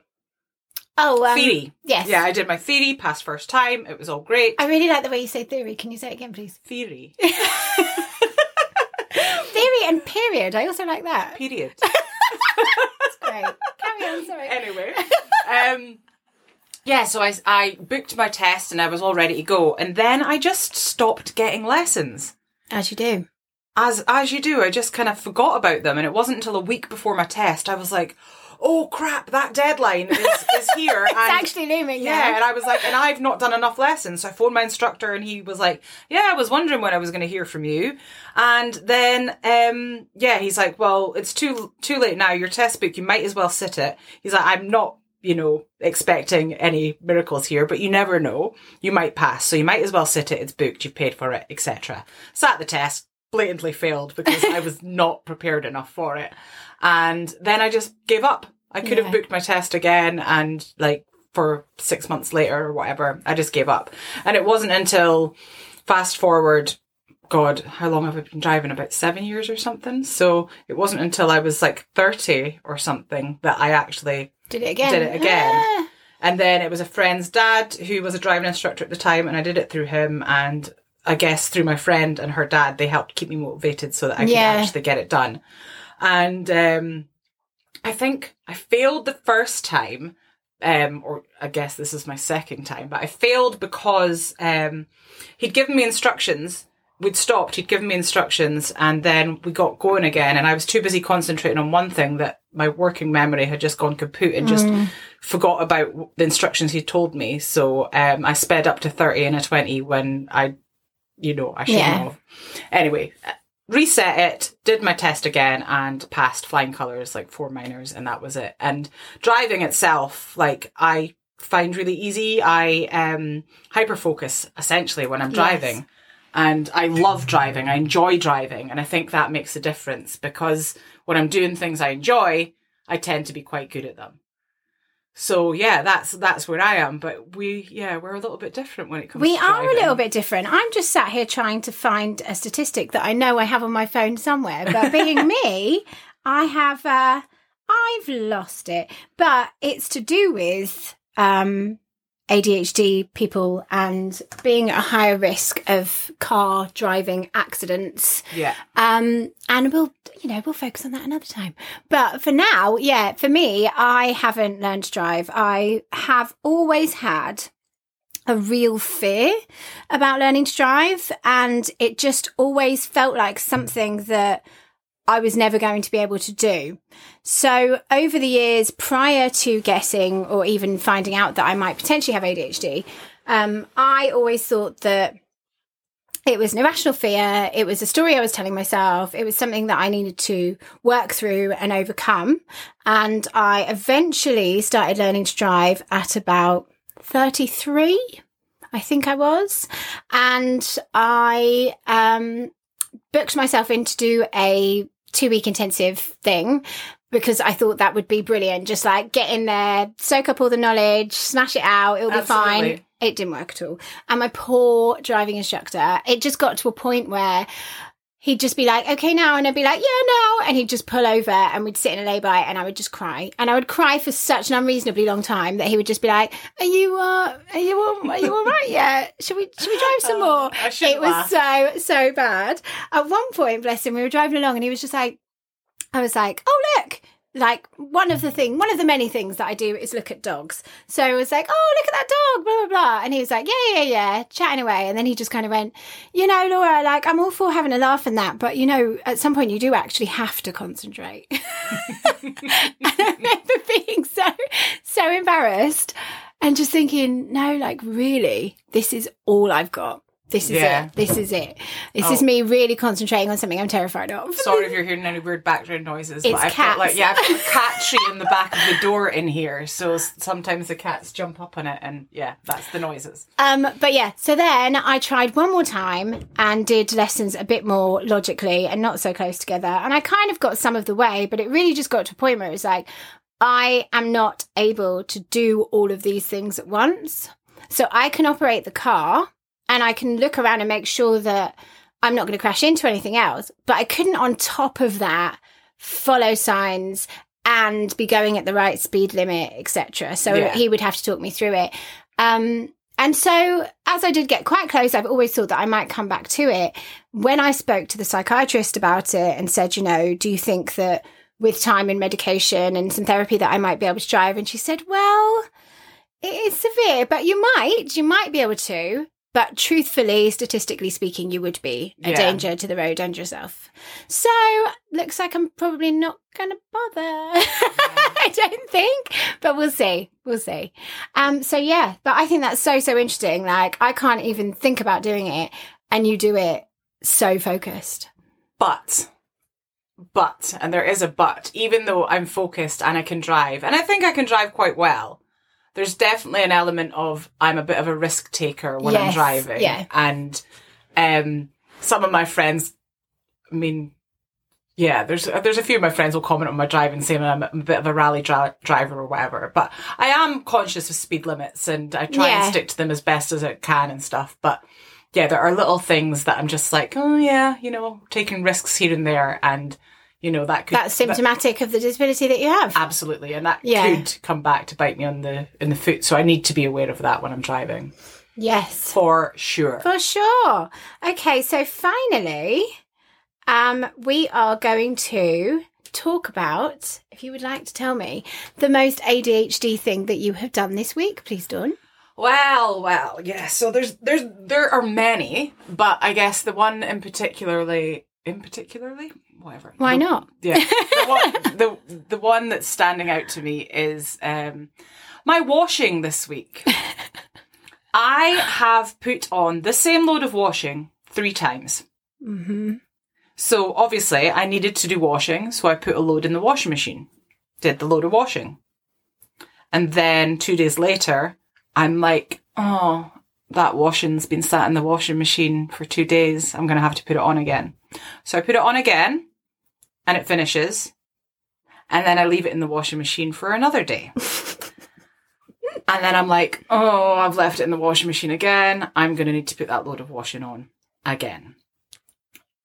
Oh, um, theory. Yes. Yeah, I did my theory. Passed first time. It was all great. I really like the way you say theory. Can you say it again, please? Theory. Theory and period. I also like that. Period. That's great. Carry on. Sorry. Anyway. Um, yeah. So I I booked my test and I was all ready to go, and then I just stopped getting lessons. As you do. As as you do, I just kind of forgot about them. And it wasn't until a week before my test, I was like, oh crap, that deadline is, is here. It's and, actually looming. Yeah, now. And I was like, and I've not done enough lessons. So I phoned my instructor and he was like, yeah, I was wondering when I was going to hear from you. And then, um, yeah, he's like, well, it's too too late now. Your test book, you might as well sit it. He's like, I'm not, you know, expecting any miracles here, but you never know. You might pass. So you might as well sit it. It's booked. You've paid for it, et cetera. Sat the test. Blatantly failed because I was not prepared enough for it. And then I just gave up. I could yeah. have booked my test again and like for six months later or whatever, I just gave up. And it wasn't until fast forward, God, how long have I been driving? About seven years or something. So it wasn't until I was like thirty or something that I actually did it again. Did it again. Ah. And then it was a friend's dad who was a driving instructor at the time and I did it through him, and I guess through my friend and her dad, they helped keep me motivated so that I yeah. could actually get it done. And um, I think I failed the first time, um, or I guess this is my second time, but I failed because um, he'd given me instructions. We'd stopped, he'd given me instructions, and then we got going again. And I was too busy concentrating on one thing that my working memory had just gone kaput and mm. just forgot about the instructions he told me. So um, I sped up to thirty and a twenty when I... You know, I shouldn't yeah. have. Anyway, reset it, did my test again, and passed flying colours, like four minors, and that was it. And driving itself, like, I find really easy. I um, hyper-focus, essentially, when I'm driving. Yes. And I love driving. I enjoy driving. And I think that makes a difference because when I'm doing things I enjoy, I tend to be quite good at them. So yeah, that's that's where I am. But we, yeah, we're a little bit different when it comes. We to driving. We are a little bit different. I'm just sat here trying to find a statistic that I know I have on my phone somewhere. But being me, I have, uh, I've lost it. But it's to do with um, A D H D people and being at a higher risk of car driving accidents. Yeah. Um, and we'll, you know, we'll focus on that another time. But for now, yeah, for me, I haven't learned to drive. I have always had a real fear about learning to drive. And it just always felt like something that I was never going to be able to do. So over the years, prior to guessing or even finding out that I might potentially have A D H D, um, I always thought that it was an irrational fear. It was a story I was telling myself. It was something that I needed to work through and overcome. And I eventually started learning to drive at about thirty-three, I think I was. And I... um. booked myself in to do a two-week intensive thing because I thought that would be brilliant. Just like get in there, soak up all the knowledge, smash it out, it'll Absolutely. Be fine. It didn't work at all. And my poor driving instructor, it just got to a point where he'd just be like, okay, now. And I'd be like, yeah, now. And he'd just pull over and we'd sit in a lay-by and I would just cry. And I would cry for such an unreasonably long time that he would just be like, are you uh, are you all, are you all right yet? Should we should we drive some more? I shouldn't laugh. It was so, so bad. At one point, bless him, we were driving along and he was just like, I was like, oh, look. Like one of the thing, one of the many things that I do is look at dogs. So I was like, oh, look at that dog, blah, blah, blah. And he was like, yeah, yeah, yeah, chatting away. And then he just kind of went, you know, Laura, like I'm all for having a laugh and that. But, you know, at some point you do actually have to concentrate. And I remember being so, so embarrassed and just thinking, no, like really, this is all I've got. This is yeah. it. This is it. This oh. is me really concentrating on something I'm terrified of. Sorry if you're hearing any weird background noises. It's but I've cats. Got like, yeah, I've got a cat tree in the back of the door in here. So sometimes the cats jump up on it and yeah, that's the noises. Um, but yeah, so then I tried one more time and did lessons a bit more logically and not so close together. And I kind of got some of the way, but it really just got to a point where it was like, I am not able to do all of these things at once. So I can operate the car. And I can look around and make sure that I'm not going to crash into anything else. But I couldn't, on top of that, follow signs and be going at the right speed limit, et cetera. So yeah. he would have to talk me through it. Um, and so as I did get quite close, I've always thought that I might come back to it. When I spoke to the psychiatrist about it and said, you know, do you think that with time and medication and some therapy that I might be able to drive? And she said, well, it is severe, but you might, you might be able to. But truthfully, statistically speaking, you would be a yeah. danger to the road and yourself. So looks like I'm probably not going to bother. Yeah. I don't think, but we'll see. We'll see. Um, so yeah, but I think that's so, so interesting. Like, I can't even think about doing it, and you do it so focused. But, but, and there is a but, even though I'm focused and I can drive, and I think I can drive quite well, there's definitely an element of I'm a bit of a risk taker when yes, I'm driving. Yeah. And um, some of my friends, I mean, yeah, there's there's a few of my friends will comment on my driving saying I'm a bit of a rally dri- driver or whatever. But I am conscious of speed limits, and I try yeah. and stick to them as best as I can and stuff. But yeah, there are little things that I'm just like, oh yeah, you know, taking risks here and there, and you know, that could... That's symptomatic that, of the disability that you have. Absolutely. And that yeah. could come back to bite me on the in the foot. So I need to be aware of that when I'm driving. Yes. For sure. For sure. Okay, so finally, um, we are going to talk about, if you would like to tell me, the most A D H D thing that you have done this week. Please, Dawn. Well, well, yeah. So there's there's there are many, but I guess the one in particularly... In particularly? Whatever. Why the, not? Yeah. The one, the, the one that's standing out to me is um, my washing this week. I have put on the same load of washing three times. Mm-hmm. So obviously I needed to do washing, so I put a load in the washing machine, did the load of washing. And then two days later, I'm like, oh, that washing's been sat in the washing machine for two days. I'm going to have to put it on again. So I put it on again, and it finishes, and then I leave it in the washing machine for another day. And then I'm like, oh, I've left it in the washing machine again. I'm going to need to put that load of washing on again.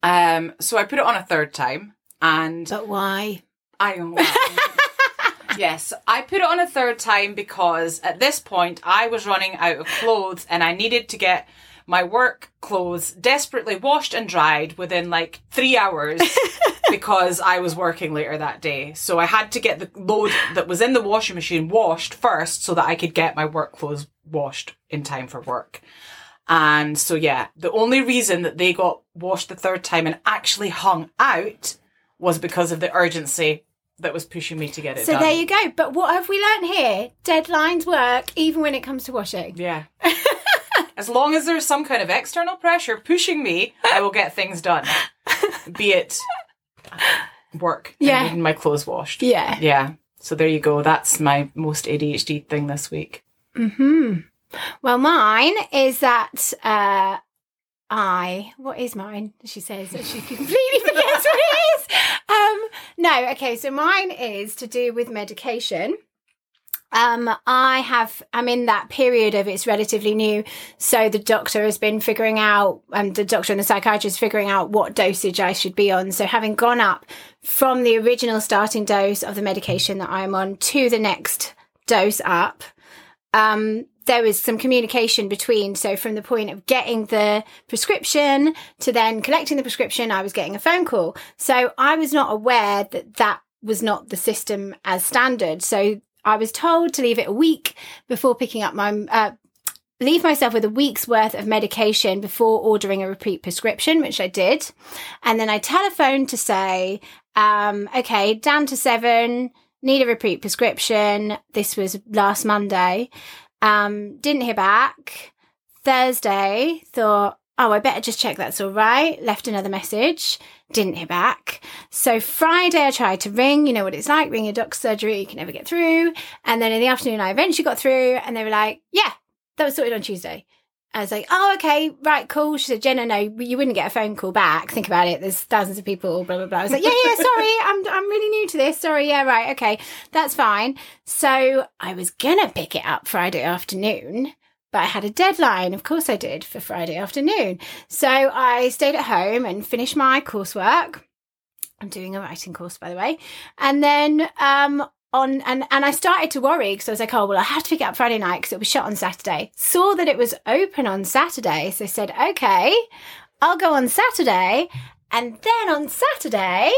Um, so I put it on a third time, and... But why? I don't know. Yes, I put it on a third time because at this point I was running out of clothes, and I needed to get my work clothes desperately washed and dried within like three hours because I was working later that day. So I had to get the load that was in the washing machine washed first so that I could get my work clothes washed in time for work. And so, yeah, the only reason that they got washed the third time and actually hung out was because of the urgency that was pushing me to get it so done. So there you go. But what have we learned here? Deadlines work even when it comes to washing. Yeah. As long as there's some kind of external pressure pushing me, I will get things done. Be it work and yeah. getting my clothes washed. Yeah. Yeah. So there you go. That's my most A D H D thing this week. Mm-hmm. Well, mine is that uh, I... What is mine? She says that she completely forgets what it is. Um, no, okay, so mine is to do with medication. Um, I have, I'm in that period of it's relatively new. So the doctor has been figuring out, um, the doctor and the psychiatrist figuring out what dosage I should be on. So having gone up from the original starting dose of the medication that I'm on to the next dose up, um, there was some communication between. So from the point of getting the prescription to then collecting the prescription, I was getting a phone call. So I was not aware that that was not the system as standard. So I was told to leave it a week before picking up my, uh, leave myself with a week's worth of medication before ordering a repeat prescription, which I did. And then I telephoned to say, um, okay, down to seven, need a repeat prescription. This was last Monday. Um, didn't hear back. Thursday, thought, oh, I better just check that's all right. Left another message. Didn't hear back. So Friday I tried to ring. You know what it's like, ring your doc's surgery. You can never get through. And then in the afternoon I eventually got through, and they were like, yeah, that was sorted on Tuesday. I was like, oh, okay, right, cool. She said, Jenna, no, you wouldn't get a phone call back. Think about it. There's thousands of people, blah, blah, blah. I was like, yeah, yeah, sorry. I'm I'm really new to this. Sorry. Yeah, right. Okay, that's fine. So I was going to pick it up Friday afternoon, but I had a deadline. Of course I did, for Friday afternoon. So I stayed at home and finished my coursework. I'm doing a writing course, by the way. And then um. On and, and I started to worry because I was like, oh, well, I have to pick it up Friday night because it was shut on Saturday. Saw that it was open on Saturday. So I said, okay, I'll go on Saturday. And then on Saturday,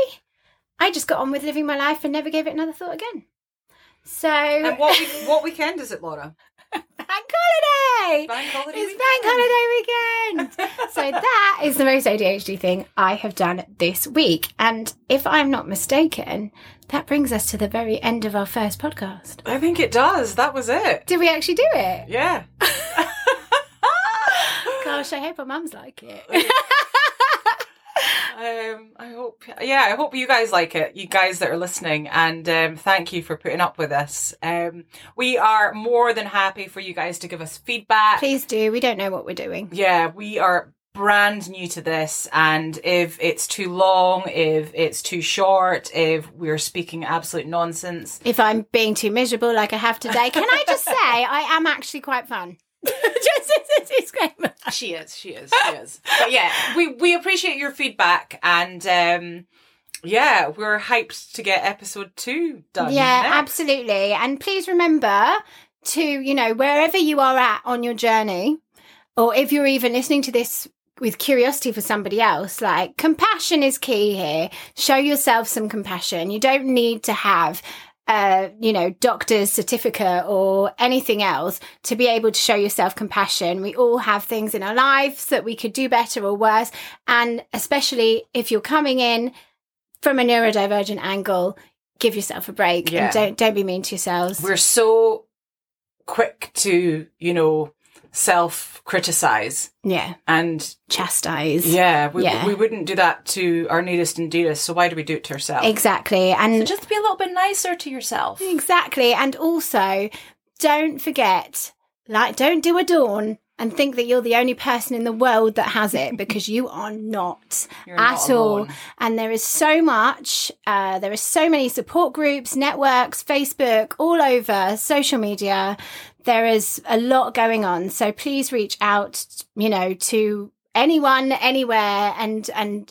I just got on with living my life and never gave it another thought again. So. And what, what weekend is it, Laura? Thank holiday. Bank holiday it's weekend. Bank holiday weekend. So that is the most A D H D thing I have done this week. And if I'm not mistaken, that brings us to the very end of our first podcast. I think it does. That was it. Did we actually do it? Yeah. Gosh, I hope our mums like it. Um, I hope, yeah, I hope you guys like it, you guys that are listening, and um, thank you for putting up with us. Um, we are more than happy for you guys to give us feedback. Please do. We don't know what we're doing. Yeah, we are brand new to this, and if it's too long, if it's too short, if we're speaking absolute nonsense. If I'm being too miserable like I have today, can I just say I am actually quite fun. Just as a disclaimer. She is, she is, she is. But yeah, we, we appreciate your feedback, and um, yeah, we're hyped to get episode two done. Yeah, next. Absolutely. And please remember to, you know, wherever you are at on your journey, or if you're even listening to this with curiosity for somebody else, like, compassion is key here. Show yourself some compassion. You don't need to have Uh, you know, doctor's certificate or anything else to be able to show yourself compassion. We all have things in our lives that we could do better or worse. And especially if you're coming in from a neurodivergent angle, give yourself a break yeah. and don't, don't be mean to yourselves. We're so quick to, you know, self-criticize yeah and chastise yeah we, yeah we wouldn't do that to our nearest and dearest, so why do we do it to ourselves? Exactly. And so just be a little bit nicer to yourself. Exactly. And also don't forget, like, don't do a Dawn and think that you're the only person in the world that has it, because you are not. You're at not all. And there is so much uh there are so many support groups, networks, Facebook, all over social media. There is a lot going on, so please reach out, you know, to anyone, anywhere, and and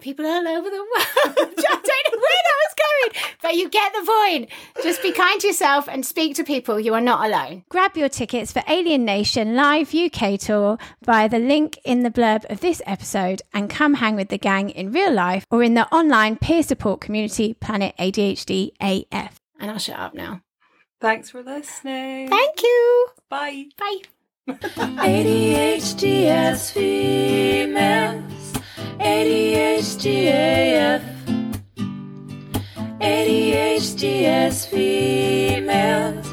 people all over the world. I don't know where that was going, but you get the point. Just be kind to yourself and speak to people. You are not alone. Grab your tickets for Alien Nation Live U K Tour via the link in the blurb of this episode, and come hang with the gang in real life or in the online peer support community Planet A D H D A F. And I'll shut up now. Thanks for listening. Thank you. Bye. Bye. A D H D as females, A D H D A F, A D H D as females.